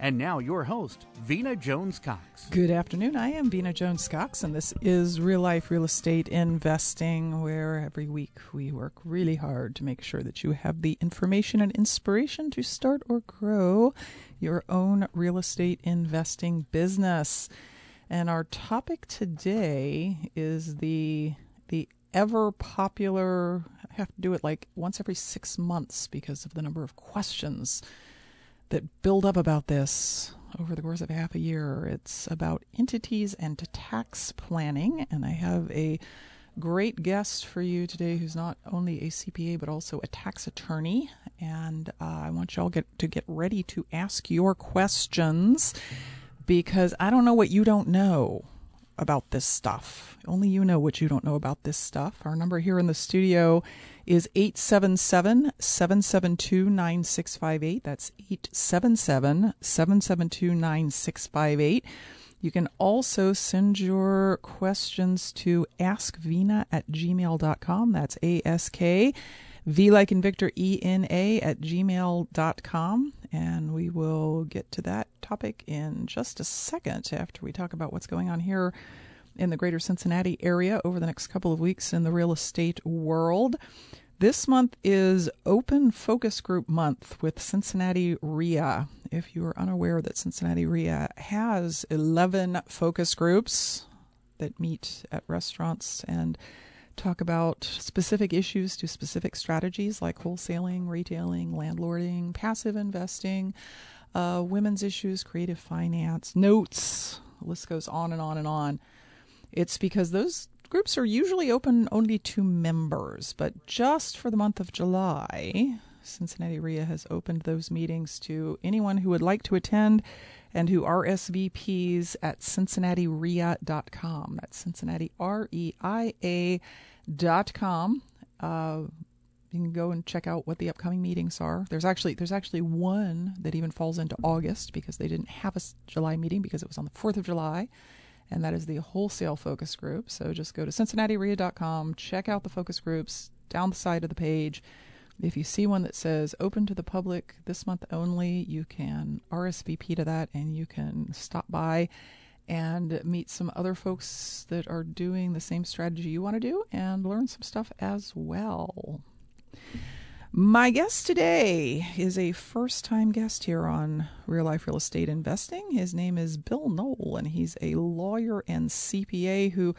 And now your host, Vena Jones-Cox. Good afternoon. I am Vena Jones-Cox, and this is Real Life Real Estate Investing, where every week we work really hard to make sure that you have the information and inspiration to start or grow your own real estate investing business. And our topic today is the ever popular, I have to do it like once every 6 months because of the number of questions that build up about this over the course of half a year. It's about entities and tax planning, and I have a great guest for you today who's not only a CPA but also a tax attorney, and I want you all to get ready to ask your questions, because I don't know what you don't know about this stuff. Only you know what you don't know about this stuff. Our number here in the studio is 877-772-9658. That's 877-772-9658. You can also send your questions to askvena@gmail.com. That's A-S-K, V like in Victor, E-N-A at gmail.com. And we will get to that topic in just a second after we talk about what's going on here in the greater Cincinnati area over the next couple of weeks in the real estate world. This month is Open Focus Group Month with Cincinnati REA. If you are unaware that Cincinnati REA has 11 focus groups that meet at restaurants and talk about specific issues to specific strategies like wholesaling, retailing, landlording, passive investing, women's issues, creative finance, notes. The list goes on and on and on. It's because those groups are usually open only to members, but just for the month of July, Cincinnati REA has opened those meetings to anyone who would like to attend and who RSVPs at CincinnatiREA.com. That's Cincinnati, REIA.com. You can go and check out what the upcoming meetings are. There's actually one that even falls into August because they didn't have a July meeting because it was on the 4th of July, and that is the wholesale focus group. So just go to CincinnatiREA.com, check out the focus groups down the side of the page. If you see one that says open to the public this month only, you can RSVP to that, and you can stop by and meet some other folks that are doing the same strategy you want to do and learn some stuff as well. My guest today is a first-time guest here on Real Life Real Estate Investing. His name is Bill Knoll, and he's a lawyer and CPA who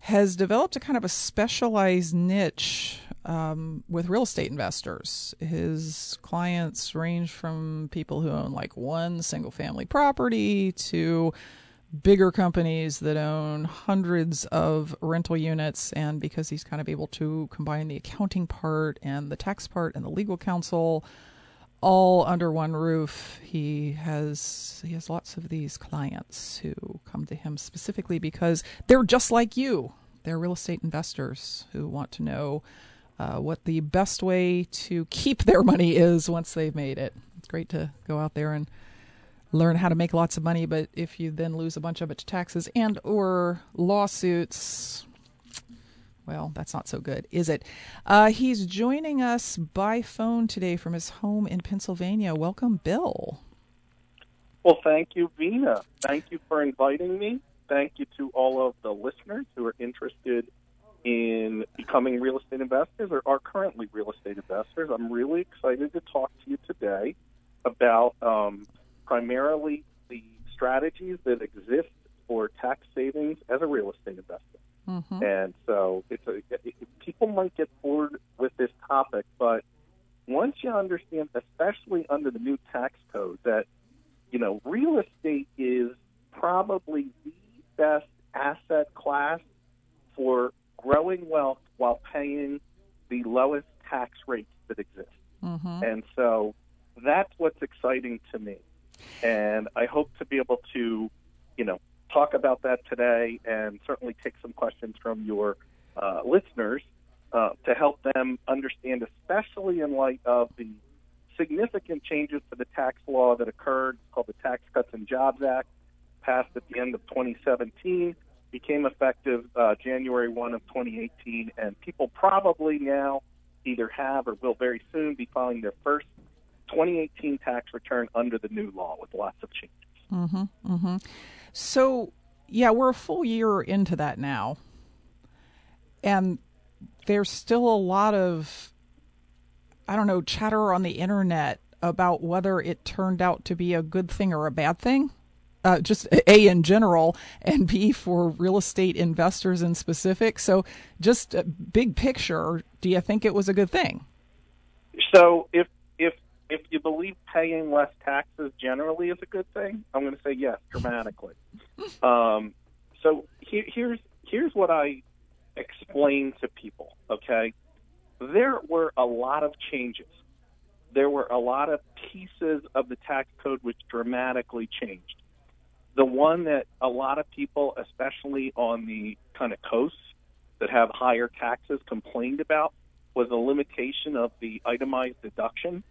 has developed a kind of a specialized niche with real estate investors. His clients range from people who own like one single family property to bigger companies that own hundreds of rental units. And because he's kind of able to combine the accounting part and the tax part and the legal counsel all under one roof, he has lots of these clients who come to him specifically because they're just like you. They're real estate investors who want to know what the best way to keep their money is once they've made it. It's great to go out there and learn how to make lots of money, but if you then lose a bunch of it to taxes and or lawsuits, well, that's not so good, is it? He's joining us by phone today from his home in Pennsylvania. Welcome, Bill. Well, thank you, Vena. Thank you for inviting me. Thank you to all of the listeners who are interested in becoming real estate investors or are currently real estate investors. I'm really excited to talk to you today about primarily the strategies that exist for tax savings as a real estate investor. Mm-hmm. And so people might get bored with this topic, but once you understand, especially under the new tax code, that, you know, real estate is probably the best asset class for growing wealth while paying the lowest tax rates that exist. Mm-hmm. And so that's what's exciting to me. And I hope to be able to, you know, talk about that today and certainly take some questions from your listeners to help them understand, especially in light of the significant changes to the tax law that occurred. It's called the Tax Cuts and Jobs Act, passed at the end of 2017, became effective January 1 of 2018, and people probably now either have or will very soon be filing their first 2018 tax return under the new law with lots of changes. Mm-hmm, mm-hmm. So, yeah, we're a full year into that now, and there's still a lot of, I don't know, chatter on the internet about whether it turned out to be a good thing or a bad thing, just A, in general, and B, for real estate investors in specific. So just big picture, do you think it was a good thing? So if you believe paying less taxes generally is a good thing, I'm going to say yes, dramatically. So here's what I explain to people, okay? There were a lot of changes. There were a lot of pieces of the tax code which dramatically changed. The one that a lot of people, especially on the kind of coasts that have higher taxes, complained about was the limitation of the itemized deduction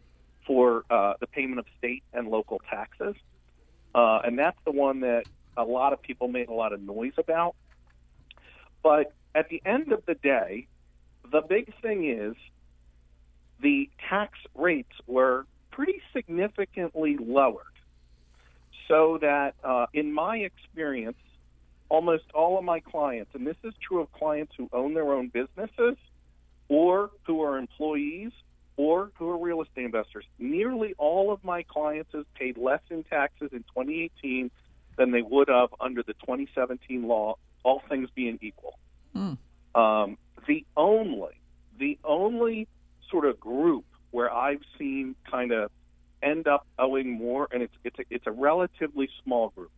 for the payment of state and local taxes. And that's the one that a lot of people made a lot of noise about. But at the end of the day, the big thing is the tax rates were pretty significantly lowered, so that in my experience, almost all of my clients, and this is true of clients who own their own businesses or who are employees or who are real estate investors, nearly all of my clients has paid less in taxes in 2018 than they would have under the 2017 law, all things being equal. Mm. The only sort of group where I've seen kind of end up owing more, and it's a relatively small group,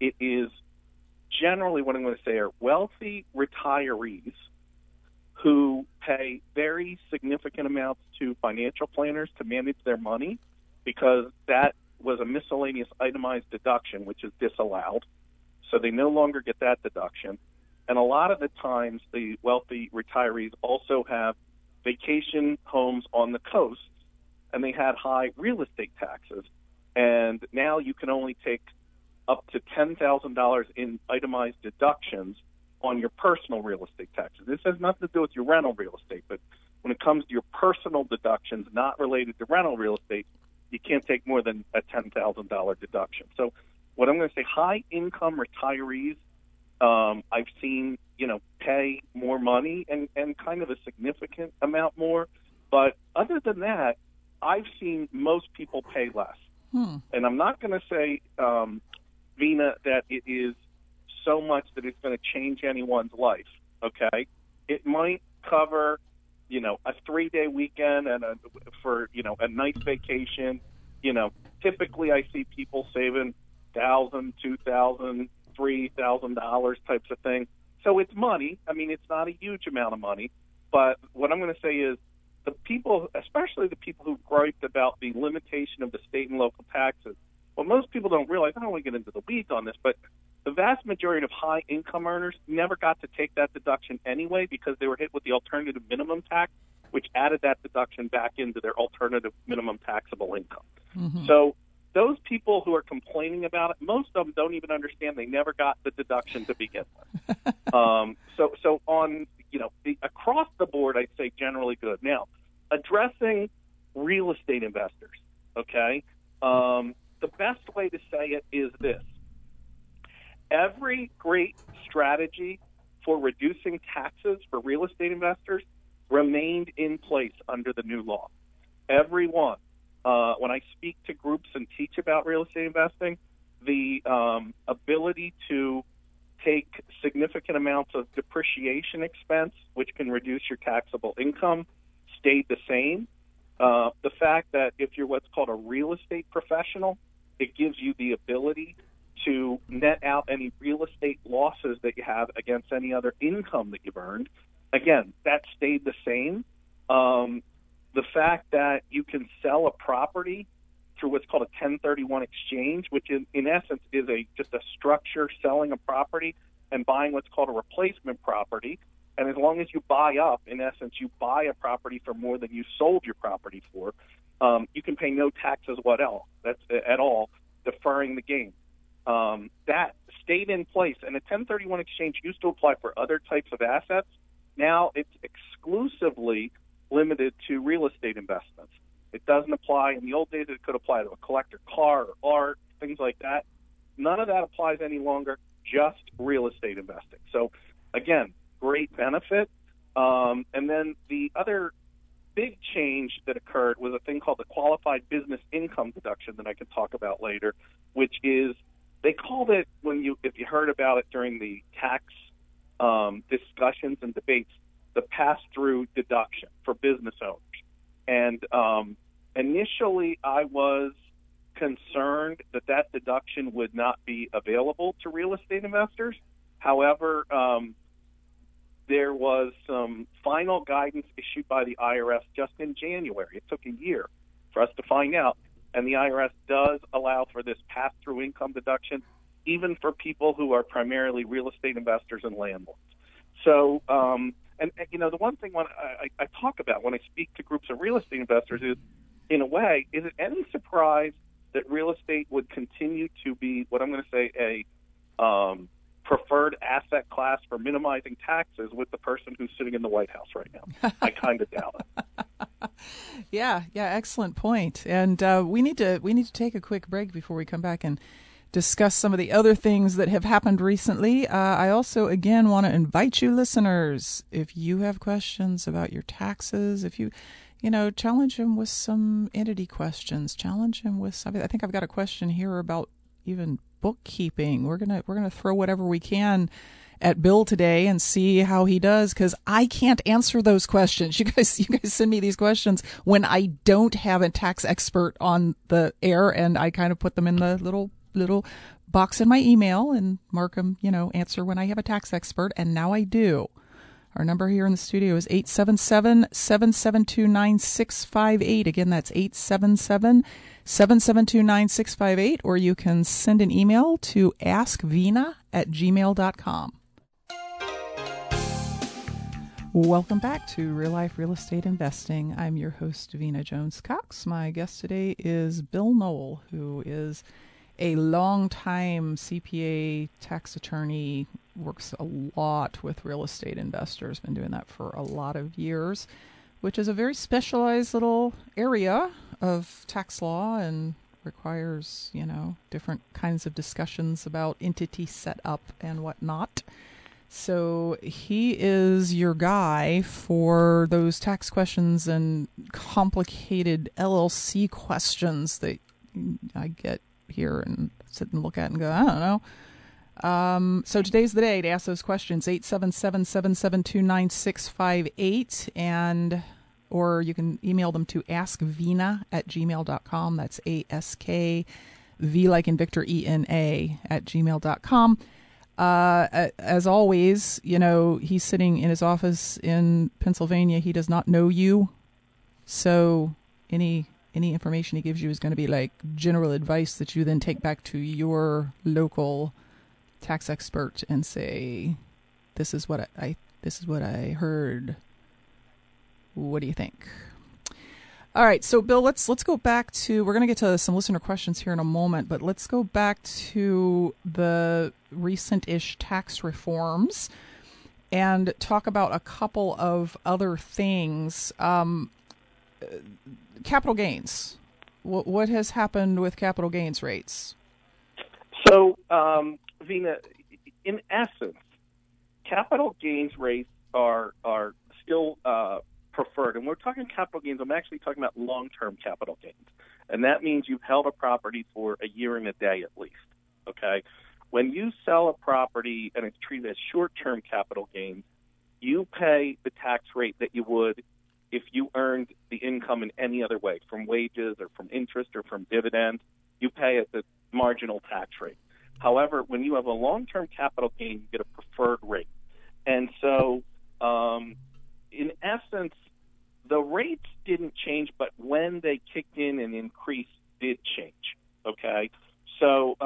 it is generally what I'm going to say are wealthy retirees who pay very significant amounts to financial planners to manage their money, because that was a miscellaneous itemized deduction, which is disallowed. So they no longer get that deduction. And a lot of the times, the wealthy retirees also have vacation homes on the coast, and they had high real estate taxes. And now you can only take up to $10,000 in itemized deductions on your personal real estate taxes. This has nothing to do with your rental real estate, but when it comes to your personal deductions not related to rental real estate, you can't take more than a $10,000 deduction. So what I'm going to say, high-income retirees, I've seen, you know, pay more money and kind of a significant amount more. But other than that, I've seen most people pay less. Hmm. And I'm not going to say, Vena, that it is so much that it's going to change anyone's life, okay? It might cover, you know, a 3-day weekend and for, you know, a nice vacation. You know, typically I see people saving $1,000, $2,000, $3,000 types of thing. So it's money. I mean, it's not a huge amount of money. But what I'm going to say is the people, especially the people who griped about the limitation of the state and local taxes, well, most people don't realize, I don't want to get into the weeds on this, but the vast majority of high-income earners never got to take that deduction anyway, because they were hit with the alternative minimum tax, which added that deduction back into their alternative minimum taxable income. Mm-hmm. So those people who are complaining about it, most of them don't even understand they never got the deduction to begin with. So on, you know, across the board, I'd say generally good. Now, addressing real estate investors, okay, the best way to say it is this. Every great strategy for reducing taxes for real estate investors remained in place under the new law. Every one. When I speak to groups and teach about real estate investing, the ability to take significant amounts of depreciation expense, which can reduce your taxable income, stayed the same. The fact that if you're what's called a real estate professional, it gives you the ability to net out any real estate losses that you have against any other income that you've earned. Again, that stayed the same. The fact that you can sell a property through what's called a 1031 exchange, which in essence is just a structure selling a property and buying what's called a replacement property. And as long as you buy up, in essence, you buy a property for more than you sold your property for, you can pay no taxes at all, deferring the gain. That stayed in place. And a 1031 exchange used to apply for other types of assets. Now it's exclusively limited to real estate investments. It doesn't apply. In the old days, it could apply to a collector car or art, things like that. None of that applies any longer, just real estate investing. So, again, great benefit. And then the other big change that occurred was a thing called the qualified business income deduction that I can talk about later, which is they called it, if you heard about it during the tax discussions and debates, the pass-through deduction for business owners. And initially I was concerned that deduction would not be available to real estate investors. However, there was some final guidance issued by the IRS just in January. It took a year for us to find out. And the IRS does allow for this pass-through income deduction, even for people who are primarily real estate investors and landlords. So, the one thing when I talk about when I speak to groups of real estate investors is, in a way, is it any surprise that real estate would continue to be what I'm going to say a preferred asset class for minimizing taxes with the person who's sitting in the White House right now? I kind of doubt it. Yeah, excellent point. And we need to take a quick break before we come back and discuss some of the other things that have happened recently. I also, again, want to invite you listeners, if you have questions about your taxes, if you challenge them with some entity questions, challenge them with something. I think I've got a question here about even bookkeeping. We're gonna throw whatever we can at Bill today and see how he does, because I can't answer those questions. You guys send me these questions when I don't have a tax expert on the air, and I kind of put them in the little box in my email and mark them, answer when I have a tax expert, and now I do. Our number here in the studio is 877-772-9658. Again, that's 877-772-9658, or you can send an email to askvena@gmail.com. Welcome back to Real Life Real Estate Investing. I'm your host, Vena Jones-Cox. My guest today is Bill Knoll, who is a long-time CPA tax attorney, works a lot with real estate investors, been doing that for a lot of years, which is a very specialized little area of tax law and requires, different kinds of discussions about entity setup and whatnot. So he is your guy for those tax questions and complicated LLC questions that I get here and sit and look at and go, I don't know. So today's the day to ask those questions, 877-772-9658, or you can email them to askvena@gmail.com. That's ASKV like in Victor ENA @gmail.com. As always, he's sitting in his office in Pennsylvania. He does not know you. So any information he gives you is going to be like general advice that you then take back to your local tax expert and say, this is what I heard. What do you think? All right. So Bill, let's go back to, we're going to get to some listener questions here in a moment, but let's go back to the recent-ish tax reforms and talk about a couple of other things. Capital gains. What has happened with capital gains rates? So, Vena, in essence, capital gains rates are still preferred. And we're talking capital gains. I'm actually talking about long-term capital gains. And that means you've held a property for a year and a day at least. okay? When you sell a property and it's treated as short-term capital gains, you pay the tax rate that you would if you earned the income in any other way, from wages or from interest or from dividends. You pay at the marginal tax rate. However, when you have a long-term capital gain, you get a preferred rate. And so, in essence, the rates didn't change, but when they kicked in and increased did change, okay? So,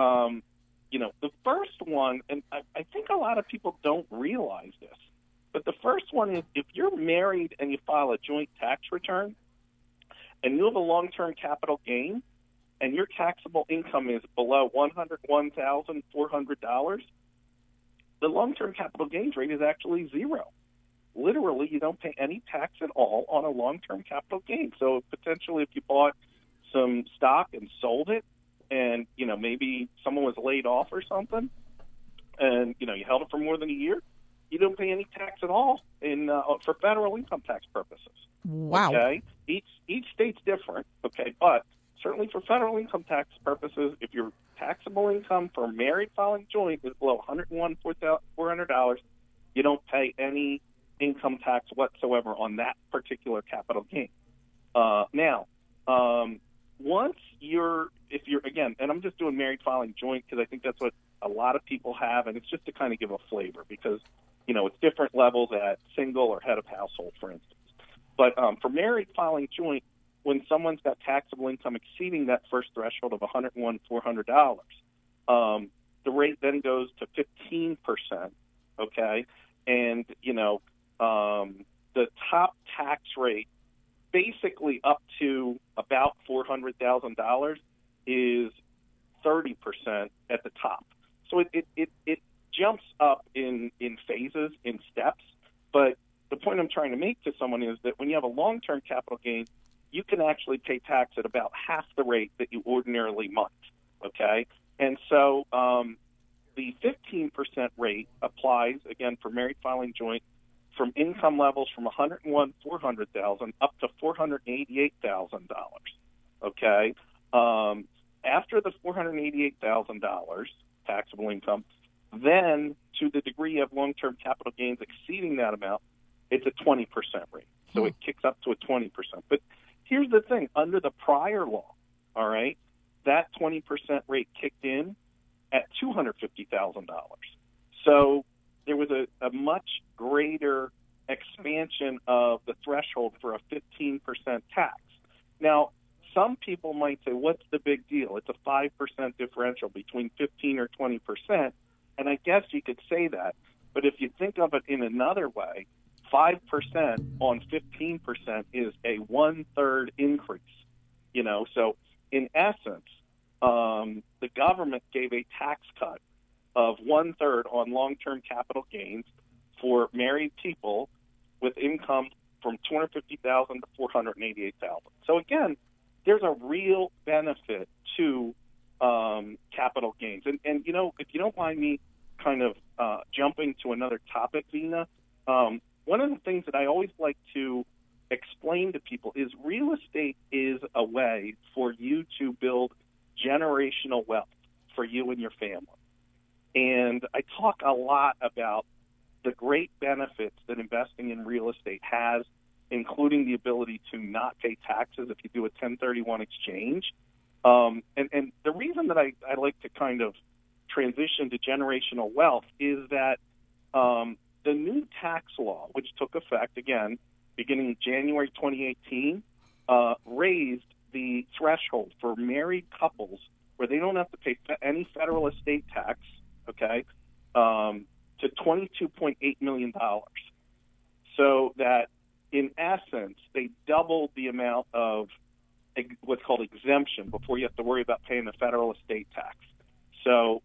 you know, the first one, and I think a lot of people don't realize this, but the first one is if you're married and you file a joint tax return and you have a long-term capital gain and your taxable income is below $101,400, the long-term capital gains rate is actually zero. Literally, you don't pay any tax at all on a long-term capital gain. So potentially if you bought some stock and sold it and, you know, maybe someone was laid off or something and, you know, you held it for more than a year, you don't pay any tax at all in for federal income tax purposes. Wow. Okay? Each state's different, okay? But certainly for federal income tax purposes, if your taxable income for married filing joint is below $101,400, you don't pay any income tax whatsoever on that particular capital gain. Once if you're, again, and I'm just doing married filing joint because I think that's what a lot of people have, and it's just to kind of give a flavor because, you know, it's different levels at single or head of household, for instance. But for married filing joint, when someone's got taxable income exceeding that first threshold of $101,400, the rate then goes to 15%, okay? And, you know, the top tax rate basically up to about $400,000 is 30% at the top. So it jumps up in phases, in steps. But the point I'm trying to make to someone is that when you have a long-term capital gain, you can actually pay tax at about half the rate that you ordinarily might, okay? And so the 15% rate applies, again, for married filing joint from income levels from $101,400,000 up to $488,000, okay? After the $488,000 taxable income, then to the degree of long-term capital gains exceeding that amount, it's a 20% rate. So it kicks up to a 20%. But here's the thing. Under the prior law, all right, that 20% rate kicked in at $250,000. So there was a much greater expansion of the threshold for a 15% tax. Now, some people might say, what's the big deal? It's a 5% differential between 15 or 20%. And I guess you could say that. But if you think of it in another way, 5% on 15% is a 1/3 increase, you know. So in essence, the government gave a tax cut of 1/3 on long-term capital gains for married people with income from $250,000 to $488,000. So again, there's a real benefit to capital gains. And you know, if you don't mind me kind of jumping to another topic, Vena, one of the things that I always like to explain to people is real estate is a way for you to build generational wealth for you and your family. And I talk a lot about the great benefits that investing in real estate has, including the ability to not pay taxes if you do a 1031 exchange. And the reason that I like to kind of transition to generational wealth is that the new tax law, which took effect, again, beginning January 2018, raised the threshold for married couples where they don't have to pay any federal estate tax, okay, to $22.8 million. So that, in essence, they doubled the amount of what's called exemption before you have to worry about paying the federal estate tax. So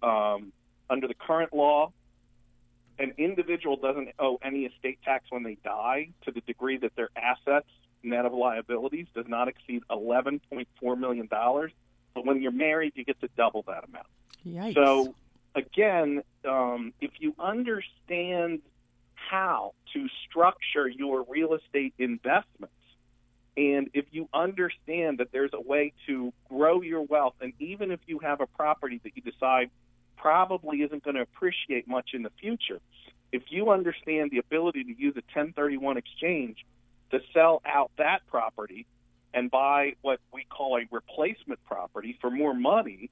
under the current law, an individual doesn't owe any estate tax when they die to the degree that their assets, net of liabilities, does not exceed $11.4 million. But when you're married, you get to double that amount. Yikes. So, again, if you understand how to structure your real estate investments, and if you understand that there's a way to grow your wealth, and even if you have a property that you decide probably isn't going to appreciate much in the future. If you understand the ability to use a 1031 exchange to sell out that property and buy what we call a replacement property for more money,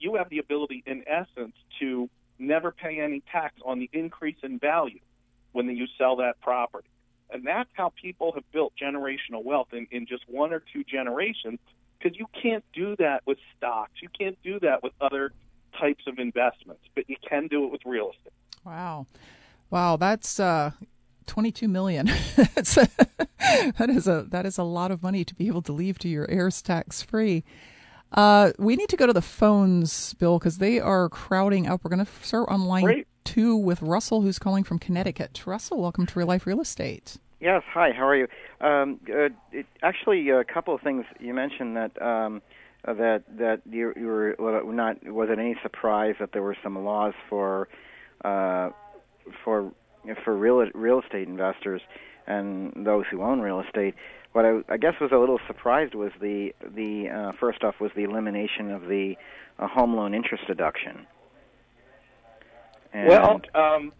you have the ability, in essence, to never pay any tax on the increase in value when you sell that property. And that's how people have built generational wealth in just one or two generations, because you can't do that with stocks. You can't do that with other types of investments, but you can do it with real estate. Wow. Wow, that's $22 million. That is a lot of money to be able to leave to your heirs tax-free. We need to go to the phones, Bill, because they are crowding up. We're going to start on line two with Russell, who's calling from Connecticut. Russell, welcome to Real Life Real Estate. Yes, hi, how are you? Actually, a couple of things you mentioned that wasn't any surprise that there were some laws for real estate investors and those who own real estate. What I guess was a little surprised was the first off was the elimination of the home loan interest deduction. And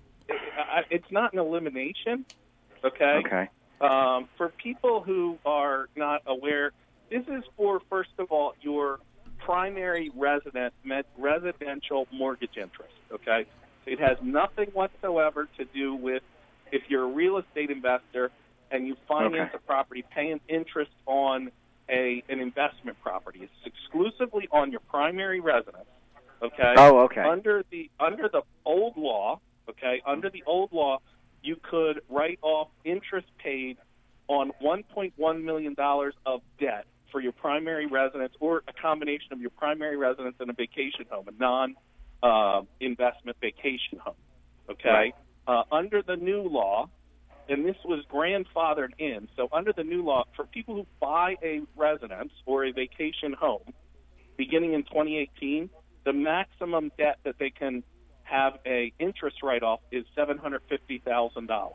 it's not an elimination, okay? Okay. For people who are not aware, this is for, first of all, your primary residential mortgage interest, okay? It has nothing whatsoever to do with if you're a real estate investor and you finance a property paying interest on an investment property. It's exclusively on your primary residence, okay? Oh, okay. Under the old law, you could write off interest paid on $1.1 million of debt for your primary residence or a combination of your primary residence and a vacation home, a non-investment vacation home, okay? Right. Under the new law, and this was grandfathered in, so under the new law, for people who buy a residence or a vacation home, beginning in 2018, the maximum debt that they can have a interest write-off is $750,000,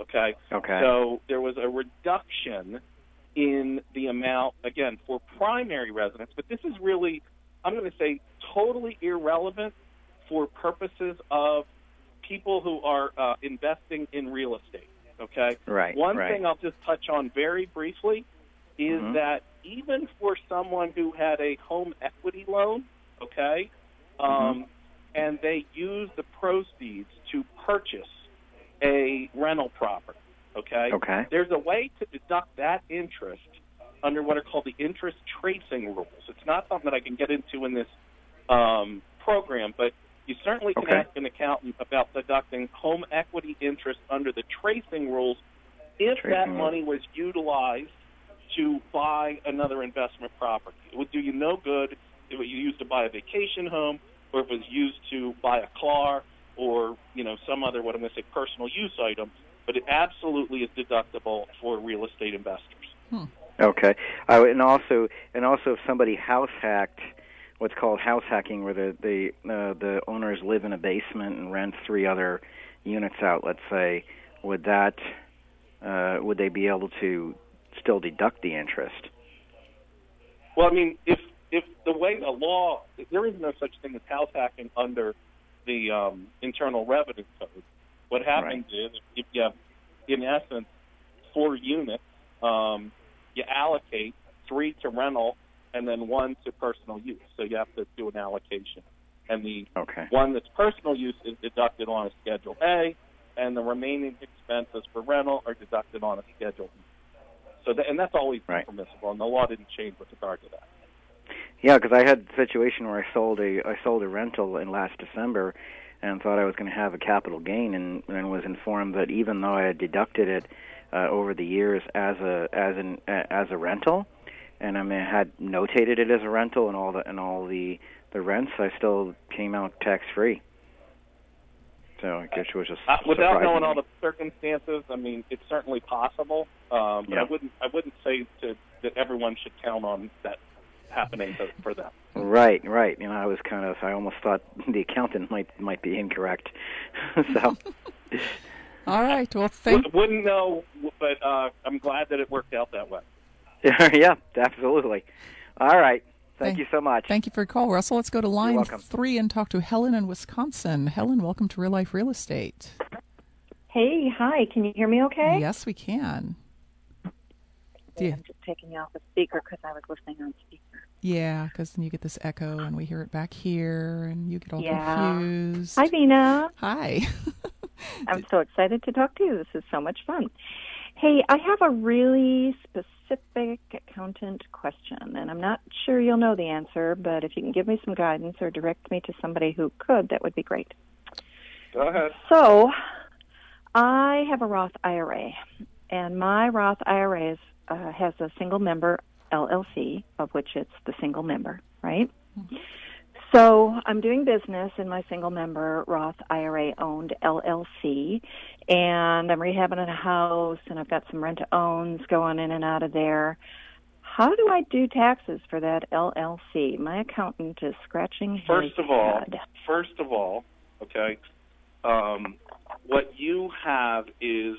okay? Okay. So there was a reduction in the amount, again, for primary residence, but this is really, I'm going to say, totally irrelevant for purposes of people who are investing in real estate, okay? Right. One thing I'll just touch on very briefly is that even for someone who had a home equity loan, okay, and they used the proceeds to purchase a rental property, okay? Okay. There's a way to deduct that interest under what are called the interest tracing rules. It's not something that I can get into in this program, but you certainly can ask an accountant about deducting home equity interest under the tracing rules if that money was utilized to buy another investment property. It would do you no good if it was used to buy a vacation home or if it was used to buy a car or, you know, some other, what I'm going to say, personal use item, but it absolutely is deductible for real estate investors. Hmm. Okay. And also if somebody house hacked, what's called house hacking, where the owners live in a basement and rent three other units out, let's say, would they be able to still deduct the interest? Well, I mean, if the way the law, there is no such thing as house hacking under the Internal Revenue Code. What happens is if you have, in essence, four units, you allocate three to rental and then one to personal use. So you have to do an allocation. And the one that's personal use is deducted on a Schedule A, and the remaining expenses for rental are deducted on a Schedule B. So and that's always permissible, and the law didn't change with regard to that. Yeah, because I had a situation where I sold a rental in last December and thought I was going to have a capital gain, and was informed that even though I had deducted it over the years as a rental, and I had notated it as a rental and all the rents, I still came out tax free. So I guess it was just without knowing all the circumstances. I mean, it's certainly possible, but I wouldn't say that everyone should count on that happening for them. Right. You know, I almost thought the accountant might be incorrect. So. All right. Well, wouldn't know, but I'm glad that it worked out that way. Yeah, absolutely. All right. Thank you so much. Thank you for your call, Russell. Let's go to line three and talk to Helen in Wisconsin. Helen, welcome to Real Life Real Estate. Hey, hi. Can you hear me okay? Yes, we can. Yeah, I'm just taking you off the speaker because I was listening on speaker. Yeah, because then you get this echo and we hear it back here and you get all confused. Hi, Vena. Hi. I'm so excited to talk to you. This is so much fun. Hey, I have a really specific accountant question, and I'm not sure you'll know the answer, but if you can give me some guidance or direct me to somebody who could, that would be great. Go ahead. So I have a Roth IRA, and my Roth IRA has a single member LLC, of which it's the single member, right? Mm-hmm. So I'm doing business in my single-member Roth IRA-owned LLC, and I'm rehabbing a house, and I've got some rent-to-owns going in and out of there. How do I do taxes for that LLC? My accountant is scratching his head. First of all, okay, what you have is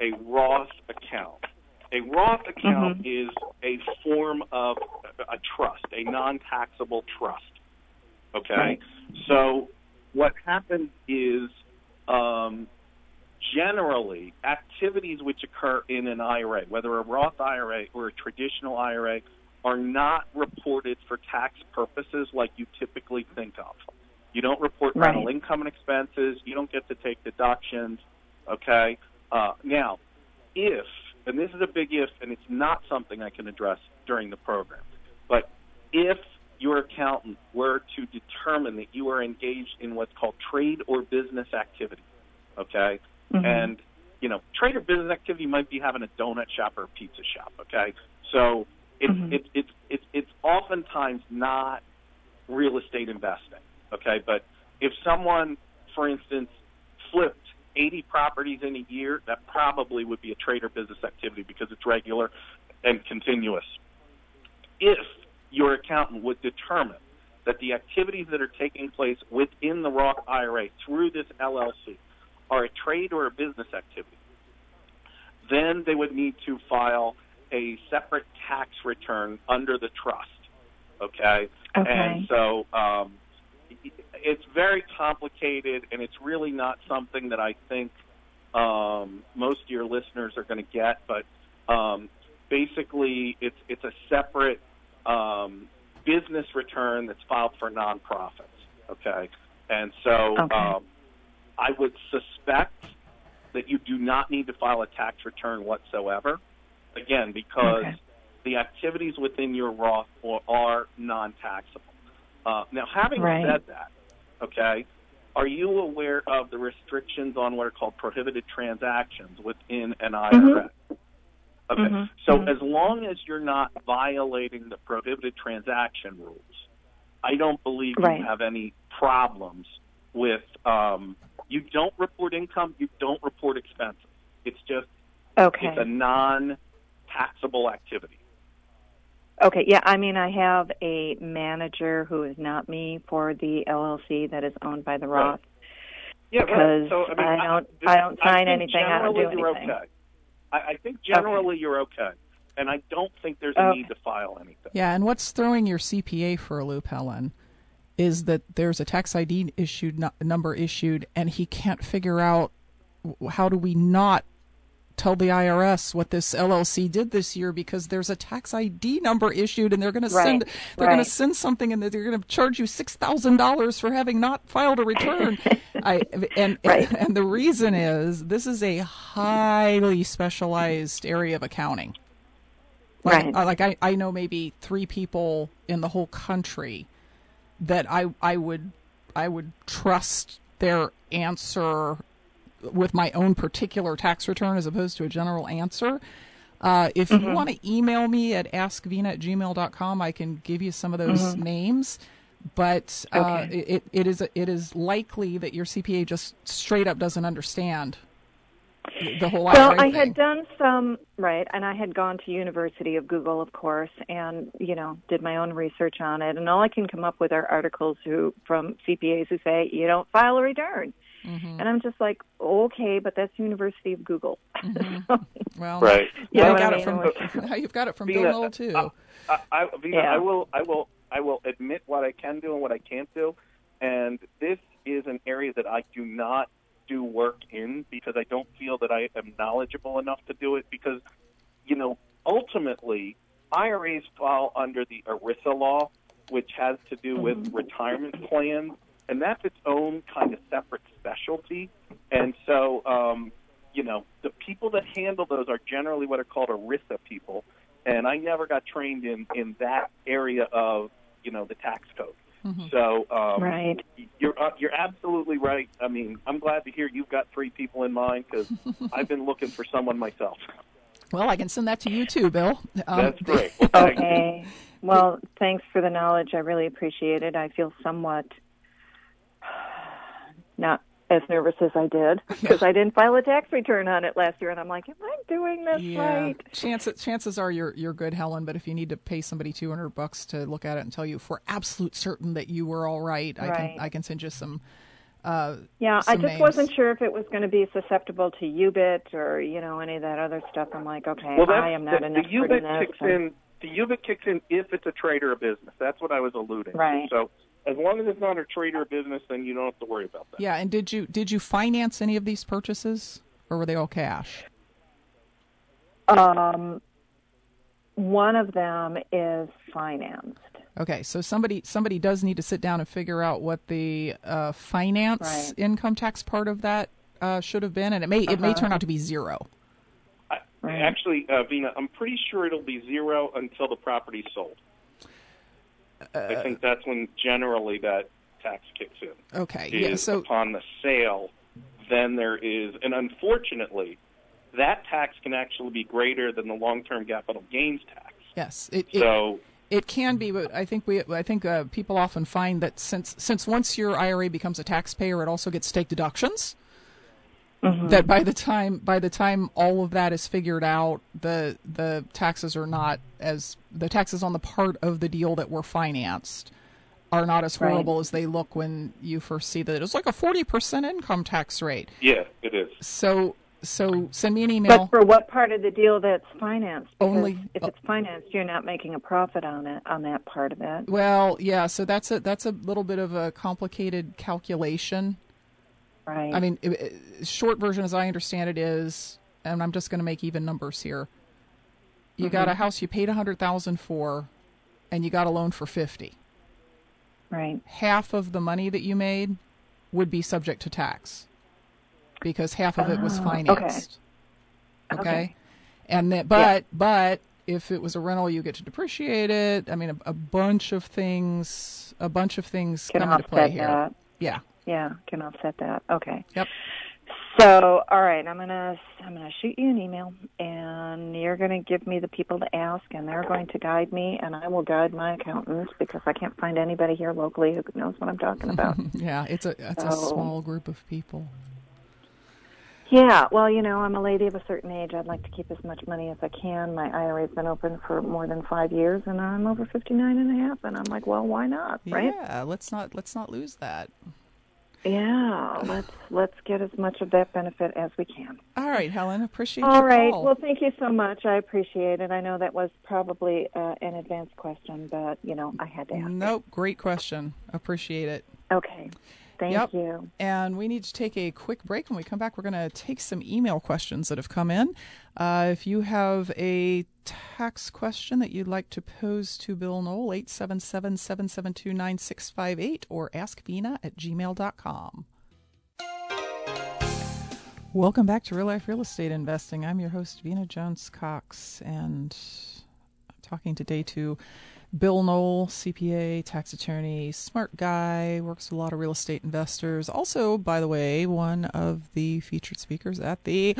a Roth account. A Roth account mm-hmm. is a form of a trust, a non-taxable trust. Okay, right. So what happens is generally activities which occur in an IRA, whether a Roth IRA or a traditional IRA, are not reported for tax purposes like you typically think of. You don't report right. rental income and expenses. You don't get to take deductions. Okay, now if, and this is a big if, and it's not something I can address during the program, but if your accountant were to determine that you are engaged in what's called trade or business activity, okay? Mm-hmm. And, you know, trade or business activity might be having a donut shop or a pizza shop, okay? So it's oftentimes not real estate investing, okay? But if someone, for instance, flipped 80 properties in a year, that probably would be a trade or business activity because it's regular and continuous. If your accountant would determine that the activities that are taking place within the Roth IRA through this LLC are a trade or a business activity, then they would need to file a separate tax return under the trust, okay? And so it's very complicated, and it's really not something that I think most of your listeners are going to get, but basically it's a separate business return that's filed for nonprofits, okay? And so I would suspect that you do not need to file a tax return whatsoever, again, because the activities within your Roth are non-taxable. Now, having said that, okay, are you aware of the restrictions on what are called prohibited transactions within an IRA? Mm-hmm. Okay, so as long as you're not violating the prohibited transaction rules, I don't believe you have any problems with, you don't report income, you don't report expenses. It's just, it's a non-taxable activity. Okay, yeah, I mean, I have a manager who is not me for the LLC that is owned by the Roth. Yeah, because so, I don't sign anything, I don't do anything. Okay. I think generally you're okay, and I don't think there's a need to file anything. Yeah, and what's throwing your CPA for a loop, Helen, is that there's a tax ID number issued, and he can't figure out how do we not tell the IRS what this LLC did this year because there's a tax ID number issued, and they're going to send something, and they're going to charge you $6,000 for having not filed a return. And the reason is this is a highly specialized area of accounting. Like I know maybe three people in the whole country that I would trust their answer with my own particular tax return as opposed to a general answer. If you want to email me at askvena@gmail.com, I can give you some of those names. But it is likely that your CPA just straight up doesn't understand the whole IRA thing. Well, I had done some, and I had gone to University of Google, of course, and, you know, did my own research on it. And all I can come up with are articles from CPAs who say, you don't file a return. Mm-hmm. And I'm just like, okay, but that's University of Google. Well, you've got it from Bill Knoll too. I will I will admit what I can do and what I can't do. And this is an area that I do not do work in because I don't feel that I am knowledgeable enough to do it because, you know, ultimately IRAs fall under the ERISA law, which has to do with retirement plans, and that's its own kind of separate specialty. And so, you know, the people that handle those are generally what are called ERISA people, and I never got trained in that area of, you know, the tax code. So right. You're absolutely right. I mean, I'm glad to hear you've got three people in mind because I've been looking for someone myself. Well, I can send that to you too, Bill. That's great. Well, okay. Well, thanks for the knowledge. I really appreciate it. I feel somewhat not as nervous as I did because I didn't file a tax return on it last year, and I'm like, am I doing this right? Chances are you're good, Helen, but if you need to pay somebody $200 to look at it and tell you for absolute certain that you were all right. I can send you some I just wasn't sure if it was going to be susceptible to UBIT or, you know, any of that other stuff. I'm like, okay, well, I am not an expert in that. The UBIT kicks in if it's a trade or a business. That's what I was alluding to. So as long as it's not a trade or a business, then you don't have to worry about that. Yeah, and did you finance any of these purchases, or were they all cash? One of them is financed. Okay, so somebody does need to sit down and figure out what the finance income tax part of that should have been, and it may turn out to be zero. Actually, Vena, I'm pretty sure it'll be zero until the property's sold. I think that's when generally that tax kicks in. Okay. Yeah, so upon the sale, then there is, and unfortunately, that tax can actually be greater than the long-term capital gains tax. Yes. It can be, but I think people often find that since once your IRA becomes a taxpayer, it also gets state deductions. Mm-hmm. That by the time all of that is figured out, the taxes are not as the taxes on the part of the deal that were financed are not as horrible as they look when you first see that. It's like a 40% income tax rate. Yeah, it is. So send me an email. But for what part of the deal that's financed? Because only if it's financed, you're not making a profit on it on that part of it. Well, yeah. So that's a little bit of a complicated calculation. Right. I mean, short version, as I understand it, is, and I'm just going to make even numbers here. You got a house you paid $100,000 for, and you got a loan for $50,000. Right. Half of the money that you made would be subject to tax, because half of it was financed. Okay. And that, but if it was a rental, you get to depreciate it. I mean, a bunch of things come into play here. That. Yeah. Yeah, can offset that. Okay. Yep. So, all right, I'm gonna shoot you an email, and you're gonna give me the people to ask, and they're going to guide me, and I will guide my accountants because I can't find anybody here locally who knows what I'm talking about. Yeah, it's a small group of people. Yeah, well, you know, I'm a lady of a certain age. I'd like to keep as much money as I can. My IRA's been open for more than 5 years, and I'm over 59 and a half, and I'm like, well, why not, right? Yeah, let's not lose that. Yeah, let's get as much of that benefit as we can. All right, Helen, appreciate your call. All right, well, thank you so much. I appreciate it. I know that was probably an advanced question, but, you know, I had to ask. Nope, great question. Appreciate it. Okay, thank you. And we need to take a quick break. When we come back, we're going to take some email questions that have come in. If you have a tax question that you'd like to pose to Bill Knoll, 877-772-9658 or askvena@gmail.com. Welcome back to Real Life Real Estate Investing. I'm your host, Vena Jones-Cox, and I'm talking today to Bill Knoll, CPA, tax attorney, smart guy, works with a lot of real estate investors. Also, by the way, one of the featured speakers at the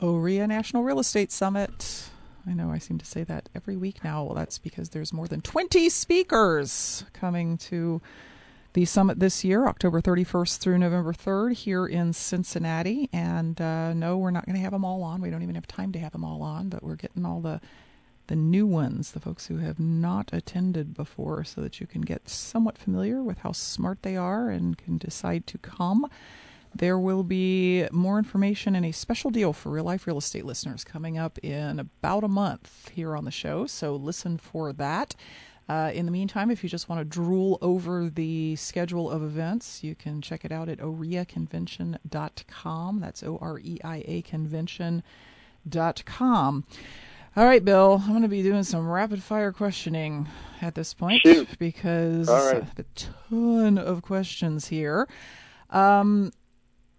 OREA National Real Estate Summit. I know I seem to say that every week now. Well, that's because there's more than 20 speakers coming to the summit this year, October 31st through November 3rd here in Cincinnati. And no, we're not going to have them all on. We don't even have time to have them all on, but we're getting all the new ones, the folks who have not attended before, so that you can get somewhat familiar with how smart they are and can decide to come. There will be more information and a special deal for Real Life Real Estate listeners coming up in about a month here on the show, so listen for that. In the meantime, if you just want to drool over the schedule of events, you can check it out at oreiaconvention.com. That's O-R-E-I-A convention.com. All right, Bill, I'm going to be doing some rapid-fire questioning at this point. Shoot. Because right. A ton of questions here.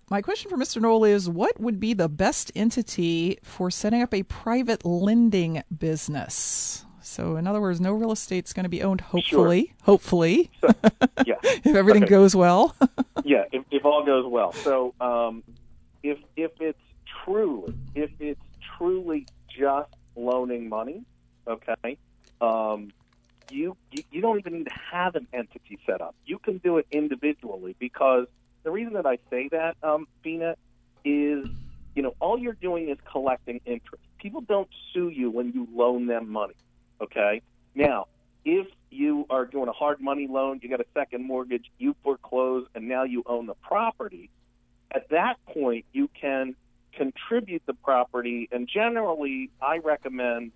My question for Mr. Knoll is, what would be the best entity for setting up a private lending business? So, in other words, no real estate's going to be owned, hopefully. Sure. Hopefully. So, yeah. If everything goes well. Yeah, if all goes well. So, if it's truly just loaning money, okay, you don't even need to have an entity set up. You can do it individually, because the reason that I say that, Vena, is, you know, all you're doing is collecting interest. People don't sue you when you loan them money, okay? Now, if you are doing a hard money loan, you got a second mortgage, you foreclose, and now you own the property, at that point you can contribute the property. And generally, I recommend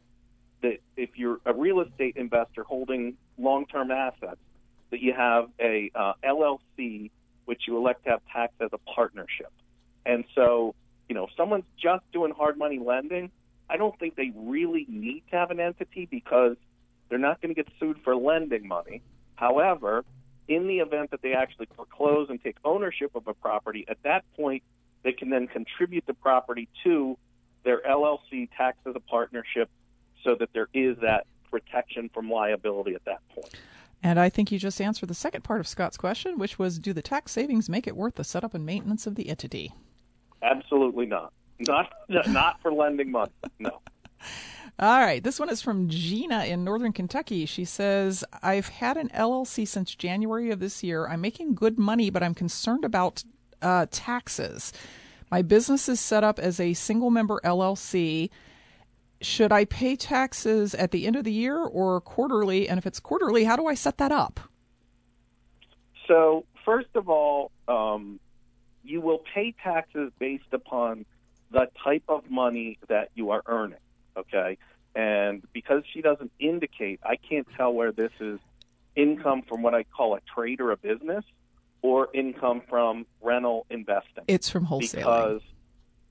that if you're a real estate investor holding long-term assets, that you have a LLC, which you elect to have taxed as a partnership. And so, you know, if someone's just doing hard money lending, I don't think they really need to have an entity, because they're not going to get sued for lending money. However, in the event that they actually foreclose and take ownership of a property, at that point, they can then contribute the property to their LLC, taxed as a partnership, so that there is that protection from liability at that point. And I think you just answered the second part of Scott's question, which was, do the tax savings make it worth the setup and maintenance of the entity? Absolutely not. Not for lending money, no. All right. This one is from Gina in Northern Kentucky. She says, I've had an LLC since January of this year. I'm making good money, but I'm concerned about taxes. My business is set up as a single-member LLC. Should I pay taxes at the end of the year or quarterly? And if it's quarterly, how do I set that up? So, first of all, you will pay taxes based upon the type of money that you are earning, okay? And because she doesn't indicate, I can't tell where this is income from what I call a trade or a business, or income from rental investing. It's from wholesaling. Because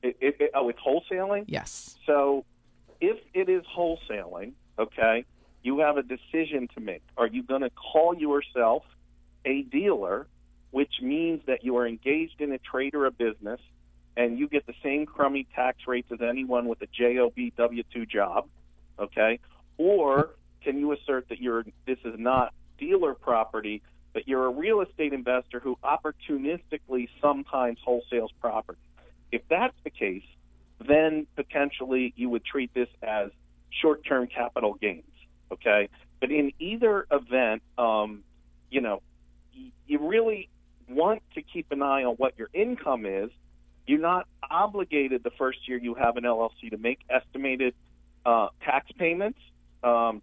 it's wholesaling? Yes. So if it is wholesaling, okay, you have a decision to make. Are you going to call yourself a dealer, which means that you are engaged in a trade or a business, and you get the same crummy tax rates as anyone with a JOB W-2 job, okay? Or can you assert that this is not dealer property, but you're a real estate investor who opportunistically sometimes wholesales property? If that's the case, then potentially you would treat this as short-term capital gains, okay? But in either event, you know, you really want to keep an eye on what your income is. You're not obligated the first year you have an LLC to make estimated tax payments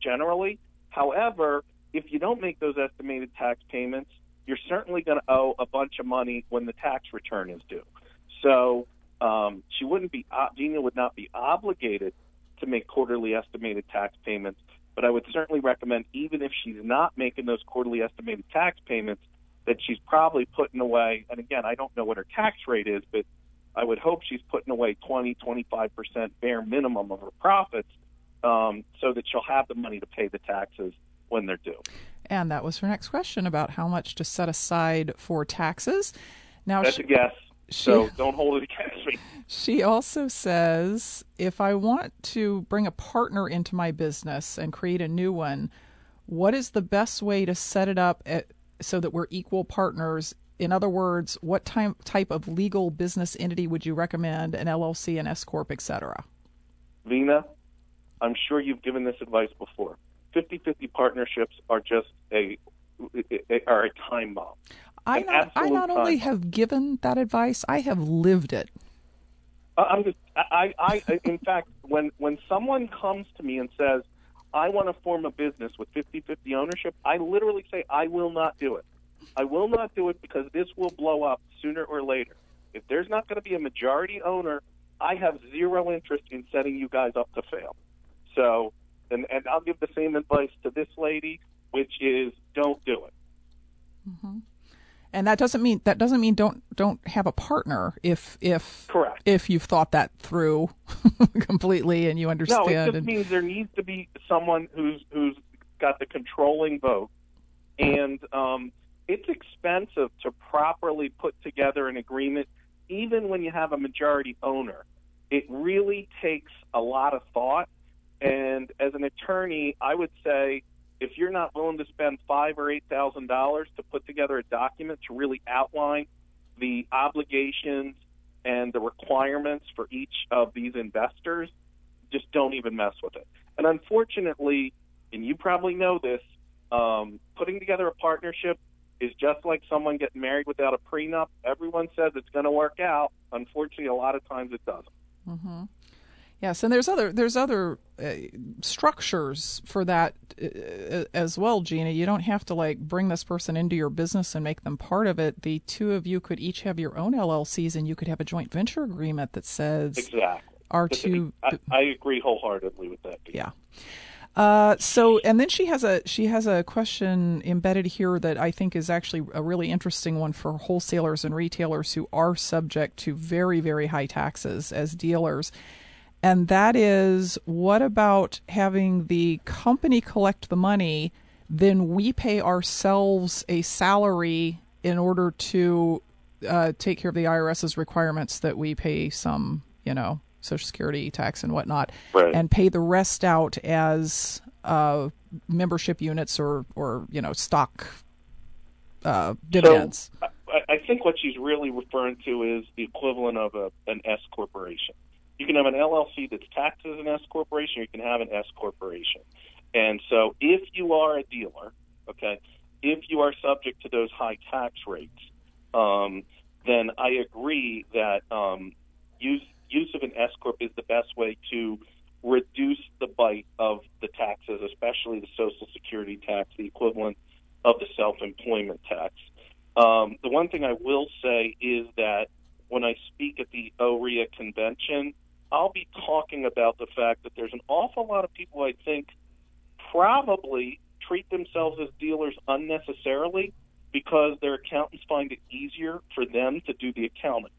generally. However, if you don't make those estimated tax payments, you're certainly going to owe a bunch of money when the tax return is due. So Gina would not be obligated to make quarterly estimated tax payments, but I would certainly recommend, even if she's not making those quarterly estimated tax payments, that she's probably putting away, and again, I don't know what her tax rate is, but I would hope she's putting away 20-25% bare minimum of her profits, so that she'll have the money to pay the taxes when they're due. And that was her next question about how much to set aside for taxes. Now, that's a guess, so don't hold it against me. She also says, if I want to bring a partner into my business and create a new one, what is the best way to set it up so that we're equal partners? In other words, what type of legal business entity would you recommend, an LLC, an S-Corp, et cetera? Vena, I'm sure you've given this advice before. 50-50 partnerships are just a time bomb. I not only have given that advice, I have lived it. In fact, when someone comes to me and says, I want to form a business with 50-50 ownership, I literally say, I will not do it. I will not do it because this will blow up sooner or later. If there's not going to be a majority owner, I have zero interest in setting you guys up to fail. So, and I'll give the same advice to this lady, which is don't do it. Mm-hmm. And that doesn't mean don't have a partner if correct. If you've thought that through completely and you understand. No, it just means there needs to be someone who's got the controlling vote, and it's expensive to properly put together an agreement, even when you have a majority owner. It really takes a lot of thought, and as an attorney, I would say, if you're not willing to spend $5,000 or $8,000 to put together a document to really outline the obligations and the requirements for each of these investors, just don't even mess with it. And unfortunately, and you probably know this, putting together a partnership is just like someone getting married without a prenup. Everyone says it's going to work out. Unfortunately, a lot of times it doesn't. Mm-hmm. Yes, and there's other structures for that as well, Gina. You don't have to bring this person into your business and make them part of it. The two of you could each have your own LLCs, and you could have a joint venture agreement that says exactly. I agree wholeheartedly with that. Yeah. So, and then she has a question embedded here that I think is actually a really interesting one for wholesalers and retailers who are subject to very, very high taxes as dealers. And that is, what about having the company collect the money, then we pay ourselves a salary in order to take care of the IRS's requirements that we pay some, Social Security tax and whatnot, right. And pay the rest out as membership units or stock dividends? So I think what she's really referring to is the equivalent of an S corporation. You can have an LLC that's taxed as an S corporation, or you can have an S corporation. And so if you are a dealer, okay, if you are subject to those high tax rates, then I agree that use of an S corp is the best way to reduce the bite of the taxes, especially the Social Security tax, the equivalent of the self-employment tax. The one thing I will say is that when I speak at the OREA convention, I'll be talking about the fact that there's an awful lot of people I think probably treat themselves as dealers unnecessarily because their accountants find it easier for them to do the accounting.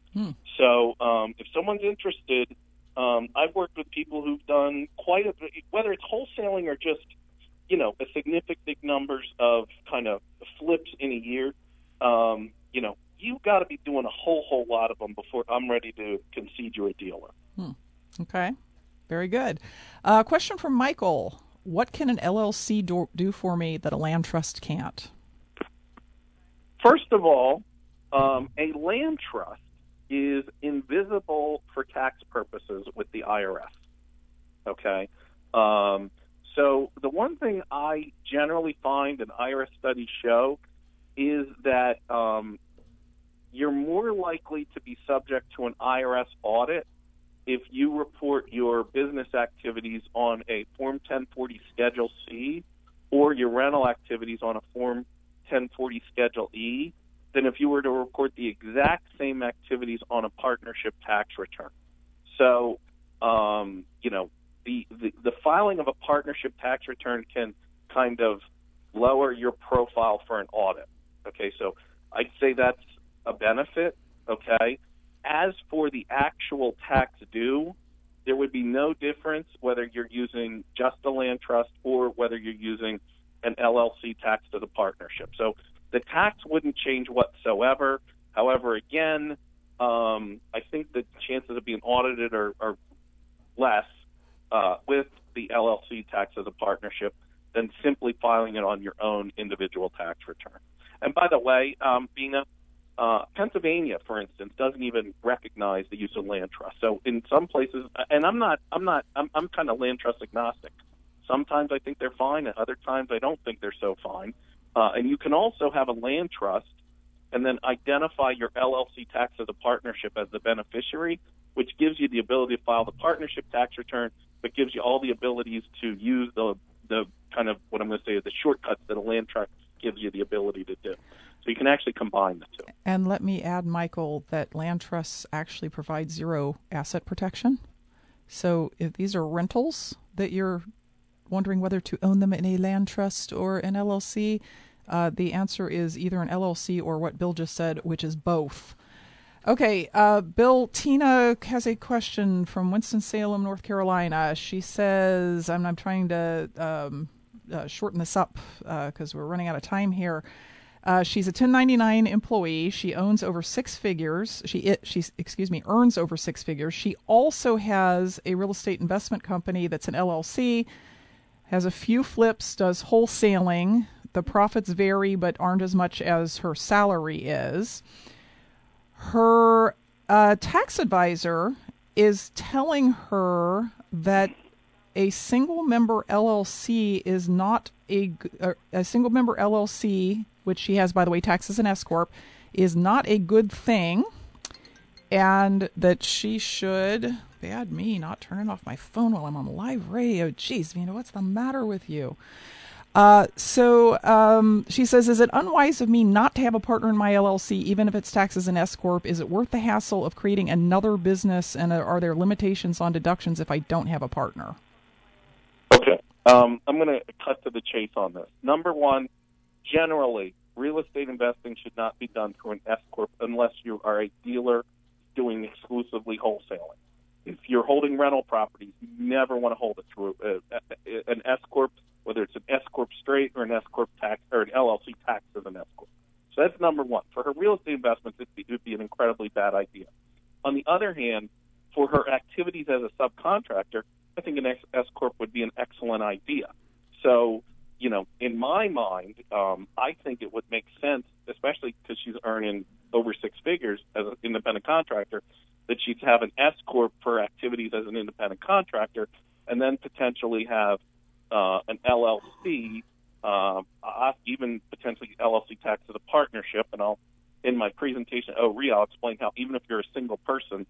So if someone's interested, I've worked with people who've done quite a bit, whether it's wholesaling or just, a significant numbers of kind of flips in a year, you've got to be doing a whole lot of them before I'm ready to concede you a dealer. Okay. Very good. Question from Michael. What can an LLC do for me that a land trust can't? First of all, a land trust is invisible for tax purposes with the IRS. Okay? So the one thing I generally find, and IRS studies show, is that you're more likely to be subject to an IRS audit if you report your business activities on a Form 1040 Schedule C or your rental activities on a Form 1040 Schedule E than if you were to report the exact same activities on a partnership tax return. So, the filing of a partnership tax return can kind of lower your profile for an audit. Okay, so I'd say that's a benefit, okay? As for the actual tax due, there would be no difference whether you're using just a land trust or whether you're using an LLC tax to the partnership. So the tax wouldn't change whatsoever. However, again, I think the chances of being audited are less with the LLC tax as a partnership than simply filing it on your own individual tax return. And by the way, Vena, Pennsylvania, for instance, doesn't even recognize the use of land trust. So in some places, and I'm kind of land trust agnostic. Sometimes I think they're fine, and other times I don't think they're so fine. And you can also have a land trust and then identify your LLC tax as a partnership as the beneficiary, which gives you the ability to file the partnership tax return, but gives you all the abilities to use the kind of what I'm going to say is the shortcuts that a land trust gives you the ability to do. So you can actually combine the two. And let me add, Michael, that land trusts actually provide zero asset protection. So if these are rentals that you're wondering whether to own them in a land trust or an LLC, the answer is either an LLC or what Bill just said, which is both. Okay, Bill, Tina has a question from Winston-Salem, North Carolina. She says, I'm trying to shorten this up because we're running out of time here. She's a 1099 employee. She owns over six figures. She earns over six figures. She also has a real estate investment company that's an LLC, has a few flips, does wholesaling. The profits vary but aren't as much as her salary is. Her tax advisor is telling her that a single member LLC is not a single member LLC, which she has, by the way, taxed as an S corp, is not a good thing, and that she should. Bad me not turning off my phone while I'm on live radio. Jeez, Vena, what's the matter with you? She says, is it unwise of me not to have a partner in my LLC, even if it's taxed as an S-Corp? Is it worth the hassle of creating another business, and are there limitations on deductions if I don't have a partner? Okay. I'm going to cut to the chase on this. Number one, generally, real estate investing should not be done through an S-Corp unless you are a dealer doing exclusively wholesaling. If you're holding rental properties, you never want to hold it through an S-Corp, whether it's an S-Corp straight or an S-Corp tax or an LLC tax as an S-Corp. So that's number one. For her real estate investments, it would be an incredibly bad idea. On the other hand, for her activities as a subcontractor, I think an S-Corp would be an excellent idea. So, you know, in my mind, I think it would make sense, especially because she's earning over six figures as an independent contractor, that she'd have an S-Corp for activities as an independent contractor and then potentially have an LLC, even potentially LLC tax as a partnership. And in my presentation at OREA, I'll explain how even if you're a single person,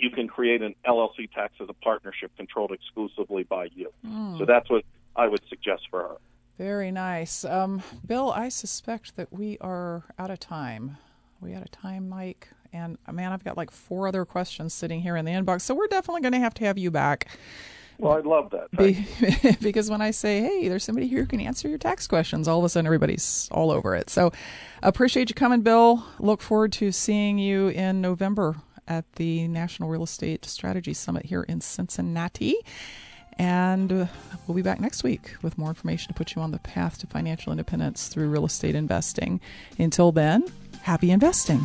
you can create an LLC tax as a partnership controlled exclusively by you. Mm. So that's what I would suggest for her. Very nice. Bill, I suspect that we are out of time. Are we out of time, Mike? And, man, I've got like four other questions sitting here in the inbox. So we're definitely going to have you back. Well, I'd love that. Because when I say, hey, there's somebody here who can answer your tax questions, all of a sudden everybody's all over it. So appreciate you coming, Bill. Look forward to seeing you in November at the National Real Estate Strategy Summit here in Cincinnati. And we'll be back next week with more information to put you on the path to financial independence through real estate investing. Until then, happy investing.